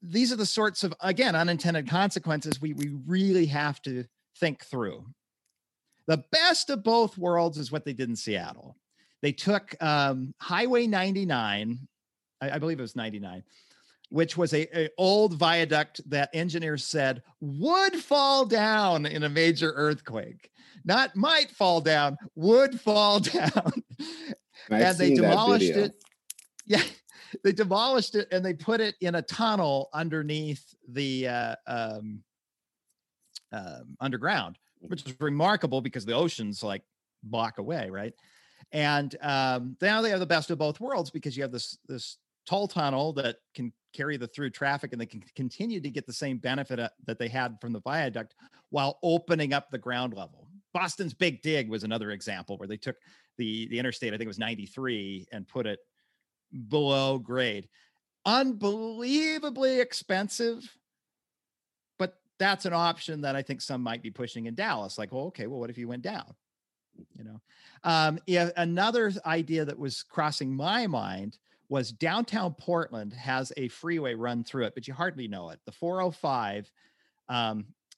these are the sorts of, again, unintended consequences we really have to think through. The best of both worlds is what they did in Seattle. They took Highway 99, I believe it was 99, which was a old viaduct that engineers said would fall down in a major earthquake. Not might fall down, would fall down. And they demolished it. Yeah, they demolished it and they put it in a tunnel underneath the underground, which is remarkable because the ocean's like a block away, right? And now they have the best of both worlds because you have this toll tunnel that can carry the through traffic, and they can continue to get the same benefit that they had from the viaduct while opening up the ground level. Boston's Big Dig was another example where they took the interstate, I think it was 93, and put it below grade. Unbelievably expensive, but that's an option that I think some might be pushing in Dallas. Like, well, okay, well, what if you went down? Another idea that was crossing my mind was downtown Portland has a freeway run through it, but you hardly know it. The 405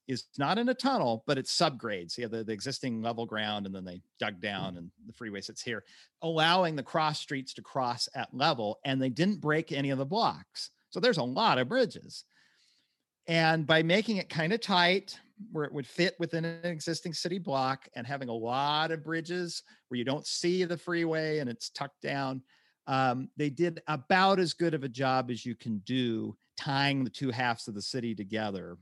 is not in a tunnel, but it's subgrades. You have the existing level ground, and then they dug down and the freeway sits here, allowing the cross streets to cross at level, and they didn't break any of the blocks. So there's a lot of bridges. And by making it kind of tight where it would fit within an existing city block and having a lot of bridges where you don't see the freeway and it's tucked down, they did about as good of a job as you can do tying the two halves of the city together.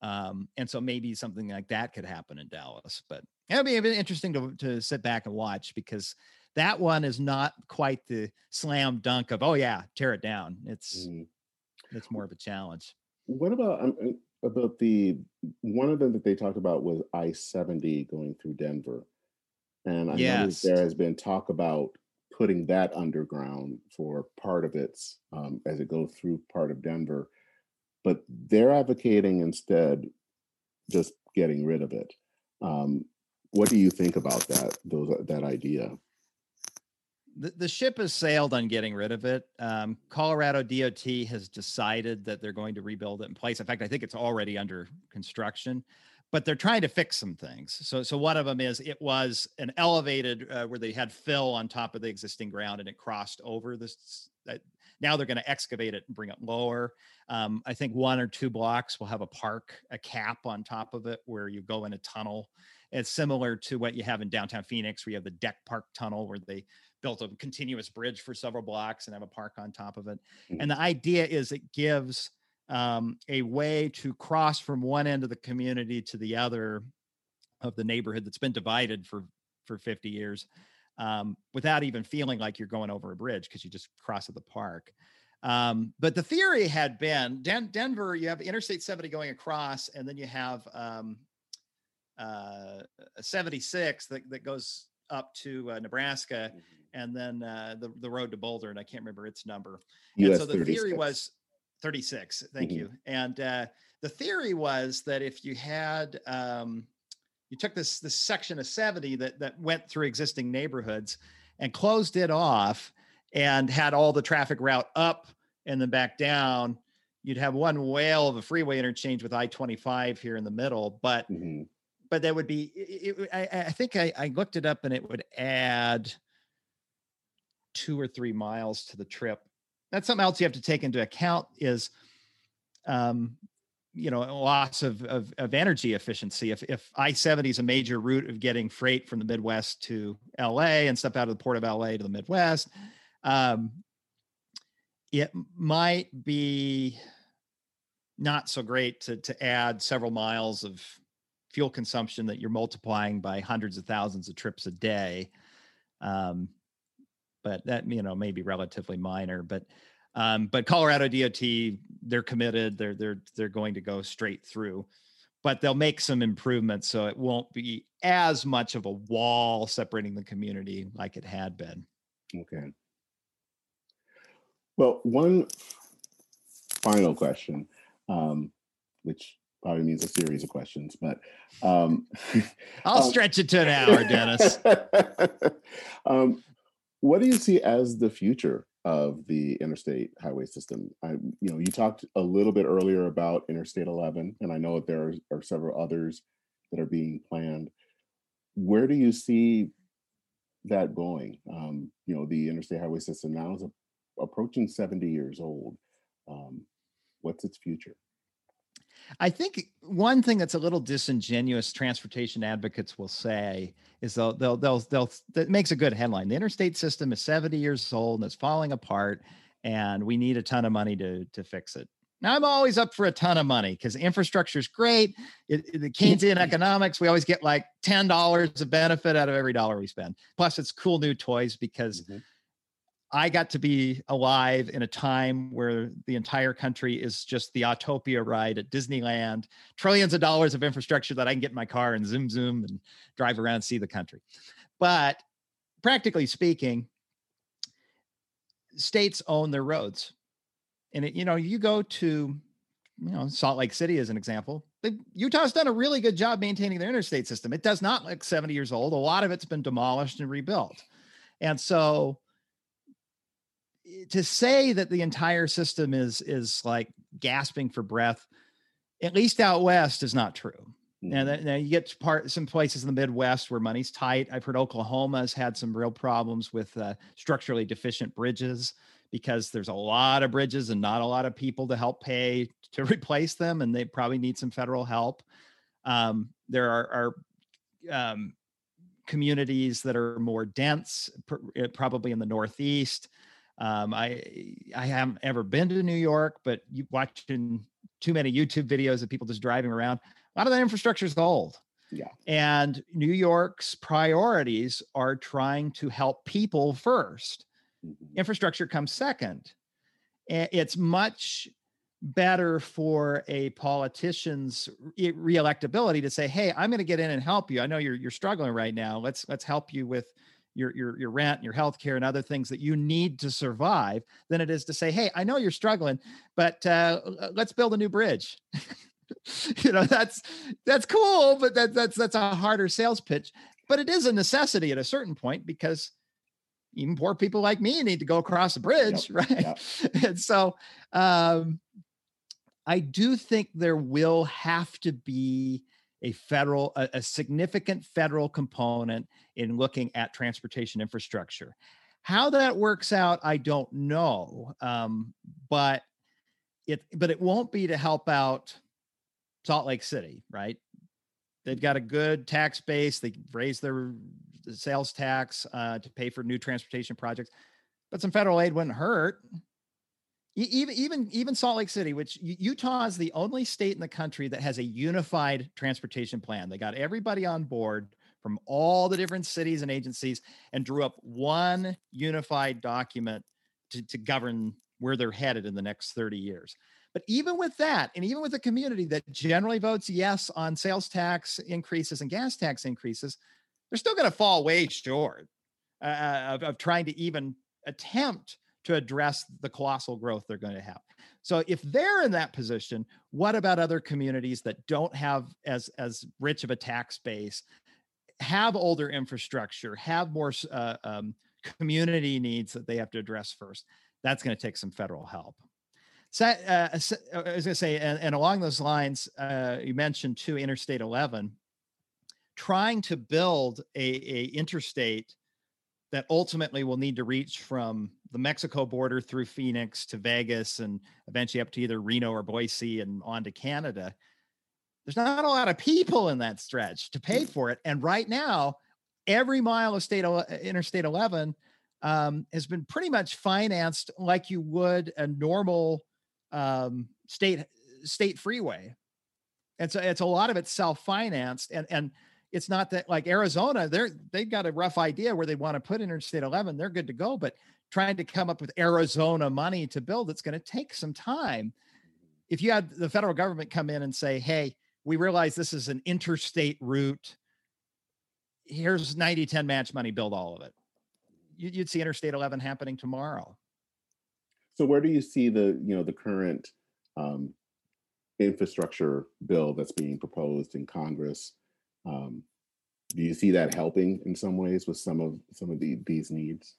And so maybe something like that could happen in Dallas, but it'll be interesting to sit back and watch, because that one is not quite the slam dunk of, oh yeah, tear it down. It's more of a challenge. What about the one of them that they talked about was I-70 going through Denver, and I noticed there has been talk about putting that underground for part of its as it goes through part of Denver, but they're advocating instead just getting rid of it. What do you think about that idea? The ship has sailed on getting rid of it. Colorado DOT has decided that they're going to rebuild it in place. In fact, I think it's already under construction, but they're trying to fix some things. So one of them is it was an elevated where they had fill on top of the existing ground and it crossed over this. Now they're going to excavate it and bring it lower. I think one or two blocks will have a cap on top of it where you go in a tunnel. It's similar to what you have in downtown Phoenix, where you have the Deck Park Tunnel where they built a continuous bridge for several blocks and have a park on top of it. Mm-hmm. And the idea is it gives a way to cross from one end of the community to the other of the neighborhood that's been divided for 50 years without even feeling like you're going over a bridge because you just cross at the park. But the theory had been Denver, you have Interstate 70 going across, and then you have 76 that goes up to Nebraska, and then the road to Boulder, and I can't remember its number. And so the 36. Theory was 36. Thank you. And the theory was that if you had you took this section of 70 that went through existing neighborhoods and closed it off and had all the traffic route up and then back down, you'd have one whale of a freeway interchange with I-25 here in the middle, but But that would be, I think I looked it up, and it would add 2 or 3 miles to the trip. That's something else you have to take into account is, you know, loss of energy efficiency. If I-70 is a major route of getting freight from the Midwest to LA and stuff out of the port of LA to the Midwest, it might be not so great to add several miles of fuel consumption that you're multiplying by hundreds of thousands of trips a day. But that, you know, may be relatively minor, but Colorado DOT, they're committed. They're going to go straight through, but they'll make some improvements. So it won't be as much of a wall separating the community like it had been. Okay. Well, one final question, which probably means a series of questions, but I'll stretch it to an hour, Dennis. What do you see as the future of the interstate highway system? You know, you talked a little bit earlier about Interstate 11, and I know that there are several others that are being planned. Where do you see that going? You know, the interstate highway system now is approaching 70 years old. What's its future? I think one thing that's a little disingenuous transportation advocates will say is they'll that makes a good headline. The interstate system is 70 years old and it's falling apart, and we need a ton of money to fix it. Now, I'm always up for a ton of money because infrastructure is great. The Keynesian economics, we always get like $10 of benefit out of every dollar we spend. Plus, it's cool new toys because I got to be alive in a time where the entire country is just the Autopia ride at Disneyland, trillions of dollars of infrastructure that I can get in my car and zoom and drive around and see the country. But practically speaking, states own their roads. And, you know, you go to, you know, Salt Lake City as an example. Utah's done a really good job maintaining their interstate system. It does not look 70 years old. A lot of it's been demolished and rebuilt. And so to say that the entire system is like gasping for breath, at least out West, is not true. Now you get to some places in the Midwest where money's tight. I've heard Oklahoma has had some real problems with structurally deficient bridges because there's a lot of bridges and not a lot of people to help pay to replace them. And they probably need some federal help. There are communities that are more dense, probably in the Northeast. I haven't ever been to New York, but you watching too many YouTube videos of people just driving around. A lot of that infrastructure is old. Yeah. And New York's priorities are trying to help people first. Infrastructure comes second. It's much better for a politician's reelectability to say, "Hey, I'm going to get in and help you. I know you're struggling right now. Let's help you with your rent and your healthcare and other things that you need to survive," than it is to say, "Hey, I know you're struggling, but let's build a new bridge." You know, that's cool, but that's a harder sales pitch, but it is a necessity at a certain point because even poor people like me need to go across the bridge. Yep, right. Yep. And so I do think there will have to be a significant federal component in looking at transportation infrastructure. How that works out, I don't know, but it won't be to help out Salt Lake City, right? They've got a good tax base. They raise their sales tax to pay for new transportation projects, but some federal aid wouldn't hurt. Even Salt Lake City, which Utah is the only state in the country that has a unified transportation plan. They got everybody on board from all the different cities and agencies and drew up one unified document to govern where they're headed in the next 30 years. But even with that, and even with a community that generally votes yes on sales tax increases and gas tax increases, they're still going to fall way short of trying to even attempt to address the colossal growth they're going to have. So if they're in that position, what about other communities that don't have as rich of a tax base, have older infrastructure, have more community needs that they have to address first? That's going to take some federal help. So I was going to say, and along those lines, you mentioned too Interstate 11. trying to build a interstate that ultimately will need to reach from the Mexico border through Phoenix to Vegas and eventually up to either Reno or Boise and on to Canada. There's not a lot of people in that stretch to pay for it. And right now, every mile of Interstate 11 has been pretty much financed like you would a normal state freeway. And so it's a lot of it's self-financed. And it's not that like Arizona, they've got a rough idea where they want to put Interstate 11. They're good to go, but trying to come up with Arizona money to build, it's going to take some time. If you had the federal government come in and say, hey, we realize this is an interstate route. Here's 90-10 match money, build all of it. You'd see Interstate 11 happening tomorrow. So where do you see the current infrastructure bill that's being proposed in Congress? Do you see that helping in some ways with some of these needs?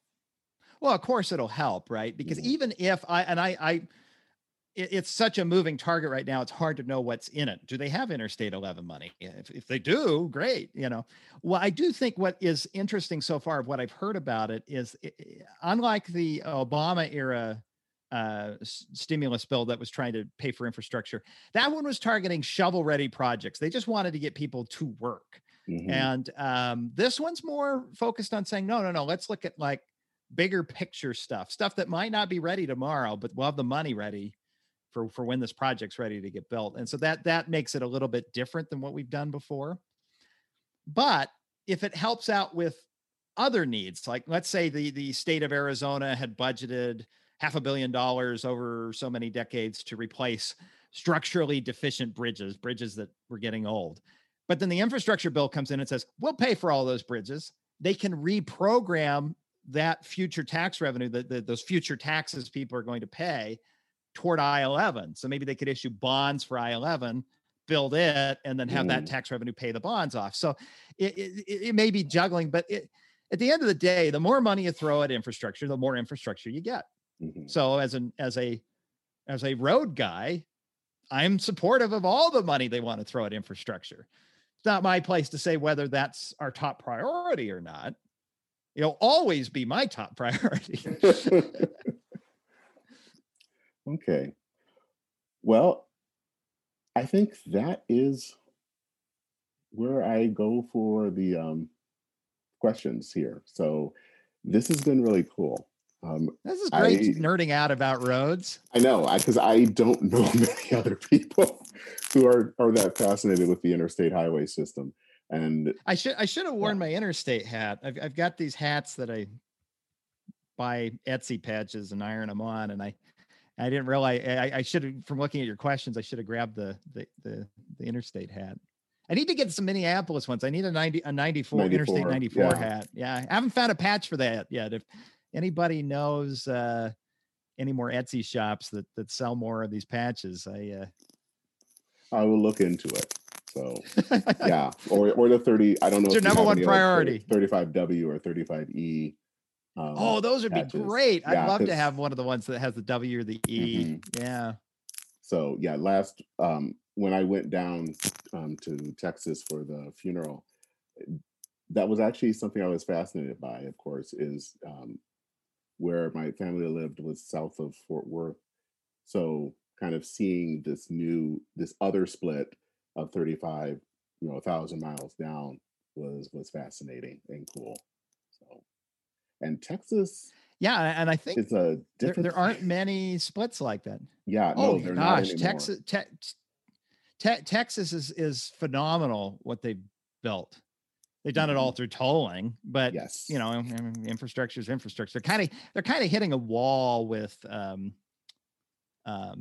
Well, of course it'll help, right? Because even if it's such a moving target right now, it's hard to know what's in it. Do they have Interstate 11 money? If they do, great. Well, I do think what is interesting so far of what I've heard about it is, unlike the Obama era stimulus bill that was trying to pay for infrastructure, that one was targeting shovel-ready projects. They just wanted to get people to work. Mm-hmm. And this one's more focused on saying, no, let's look at like bigger picture stuff that might not be ready tomorrow, but we'll have the money ready for when this project's ready to get built. And so that makes it a little bit different than what we've done before. But if it helps out with other needs, like let's say the state of Arizona had budgeted $500 million over so many decades to replace structurally deficient bridges that were getting old. But then the infrastructure bill comes in and says, we'll pay for all those bridges. They can reprogram that future tax revenue, those future taxes people are going to pay toward I-11. So maybe they could issue bonds for I-11, build it, and then have that tax revenue pay the bonds off. So it may be juggling, but at the end of the day, the more money you throw at infrastructure, the more infrastructure you get. Mm-hmm. So as a road guy, I'm supportive of all the money they want to throw at infrastructure. It's not my place to say whether that's our top priority or not. It'll always be my top priority. Okay. Well, I think that is where I go for the questions here. So this has been really cool. This is great, nerding out about roads. I know, because I don't know many other people who are that fascinated with the interstate highway system. And I should have worn my interstate hat. I've got these hats that I buy Etsy patches and iron them on, and I didn't realize I should have. From looking at your questions, I should have grabbed the interstate hat. I need to get some Minneapolis ones. I need a 94 interstate 94 hat. Yeah, I haven't found a patch for that yet. If anybody knows any more Etsy shops that sell more of these patches, I will look into it. So yeah, or the 30. I don't know. It's your number one priority. 35W or 35E. Those would patches. Be great. Yeah, I'd love to have one of the ones that has the W or the E. Mm-hmm. Yeah. So yeah, last when I went down to Texas for the funeral, that was actually something I was fascinated by. Of course, is where my family lived was south of Fort Worth. So kind of seeing this other split of 35, 1,000 miles down was fascinating and cool. So, and Texas. Yeah. And I think it's a different, there aren't many splits like that. Yeah. Oh, no, gosh, Texas is phenomenal. What they've built. They've done it all through tolling, but yes, infrastructure. They're kind of hitting a wall with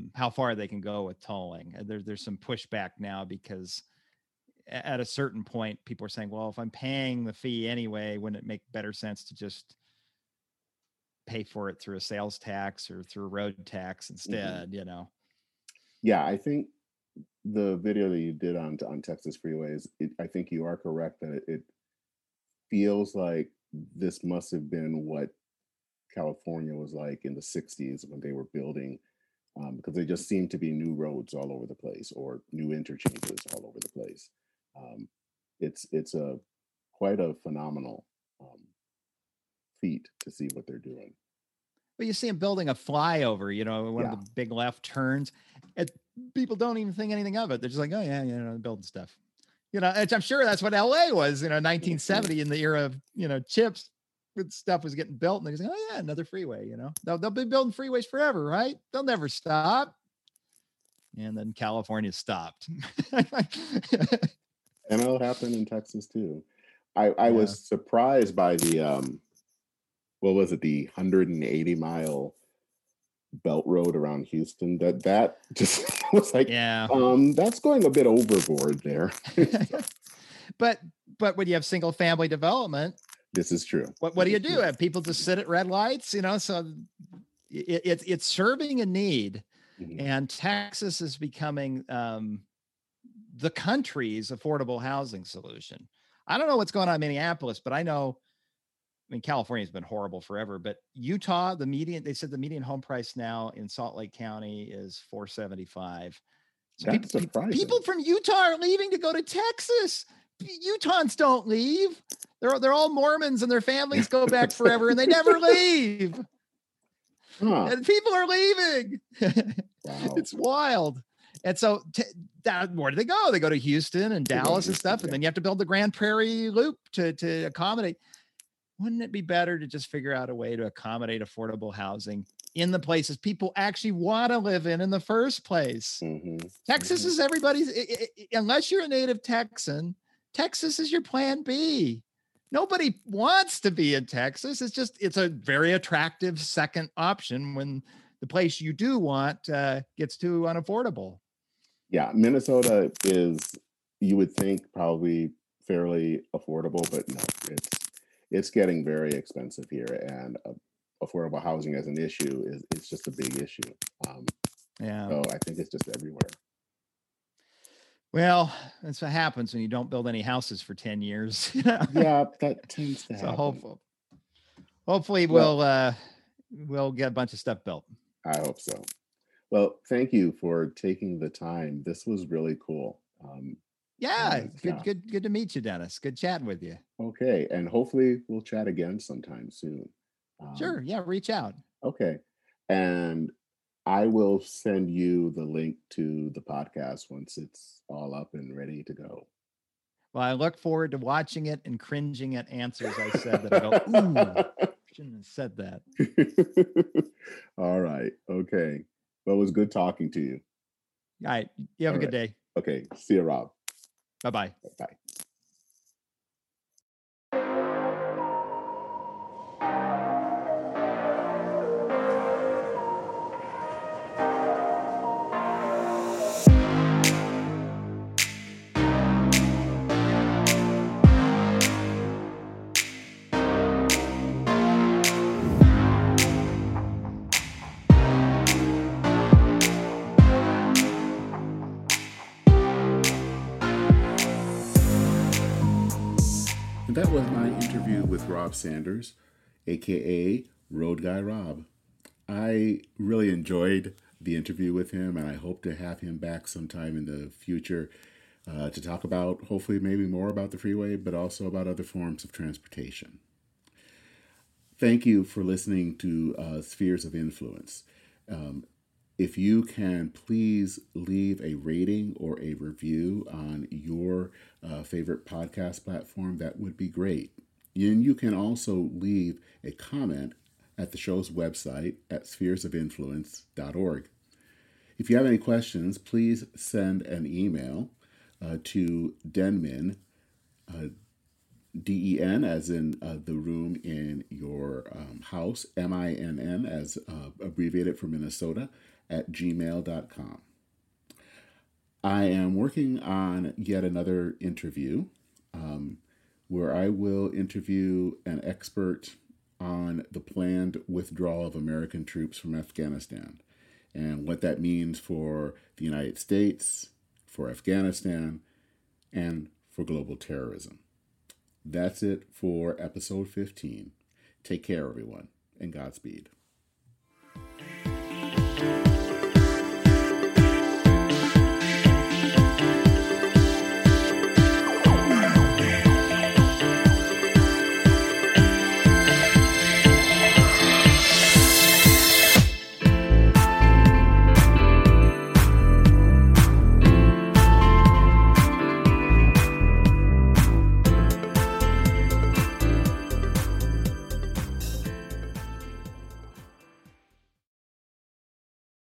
how far they can go with tolling. There's some pushback now because at a certain point, people are saying, "Well, if I'm paying the fee anyway, wouldn't it make better sense to just pay for it through a sales tax or through a road tax instead?" Mm-hmm. Yeah, I think the video that you did on Texas freeways, I think you are correct that it feels like this must have been what California was like in the 60s when they were building, because they just seemed to be new roads all over the place or new interchanges all over the place. it's a quite a phenomenal feat to see what they're doing. But you see them building a flyover, you know, one of the big left turns, and people don't even think anything of it. They're just like, oh yeah, you know, building stuff. You know, I'm sure that's what LA was, you know, 1970 in the era of, you know, Chips, stuff was getting built, and they're just like, oh yeah, another freeway, you know. They'll be building freeways forever, right? They'll never stop. And then California stopped. And it'll happen in Texas too. I was surprised by the what was it, the 180-mile belt road around Houston? That just was like, that's going a bit overboard there. but when you have single-family development, this is true. What do you do? Have people just sit at red lights? You know, so it's serving a need, and Texas is becoming the country's affordable housing solution. I don't know what's going on in Minneapolis, but I know. I mean, California's been horrible forever, but Utah, the median, they said the median home price now in Salt Lake County is $475. So that's surprising. People from Utah are leaving to go to Texas. Utahns don't leave. They're all Mormons, and their families go back forever, and they never leave. Huh. And people are leaving. Wow. It's wild. And so where do they go? They go to Houston and Dallas and stuff, and then you have to build the Grand Prairie Loop to accommodate. Wouldn't it be better to just figure out a way to accommodate affordable housing in the places people actually want to live in the first place? Texas is everybody's, unless you're a native Texan, Texas is your plan B. Nobody wants to be in Texas. It's just, it's a very attractive second option when the place you do want gets too unaffordable. Yeah, Minnesota is, you would think, probably fairly affordable, but no, it's getting very expensive here, and affordable housing as an issue is just a big issue. So I think it's just everywhere. Well, that's what happens when you don't build any houses for 10 years. Yeah, that tends to happen. So hopefully we'll get a bunch of stuff built. I hope so. Well, thank you for taking the time. This was really cool. Yeah, good to meet you, Dennis. Good chatting with you. Okay, and hopefully we'll chat again sometime soon. Sure, yeah, reach out. Okay, and I will send you the link to the podcast once it's all up and ready to go. Well, I look forward to watching it and cringing at answers I said that I go, ooh, shouldn't have said that. All right, okay. Well, it was good talking to you. All right, you have all a good day. Okay, see you, Rob. Bye-bye. Bye. That was my interview with Rob Sanders, aka Road Guy Rob. I really enjoyed the interview with him, and I hope to have him back sometime in the future to talk about, hopefully maybe more about the freeway, but also about other forms of transportation. Thank you for listening to Spheres of Influence. If you can, please leave a rating or a review on your favorite podcast platform. That would be great. And you can also leave a comment at the show's website at spheresofinfluence.org. If you have any questions, please send an email to Denmin, D-E-N as in the room in your house, M-I-N-N as abbreviated for Minnesota, at gmail.com. I am working on yet another interview where I will interview an expert on the planned withdrawal of American troops from Afghanistan and what that means for the United States, for Afghanistan, and for global terrorism. That's it for episode 15. Take care, everyone, and Godspeed.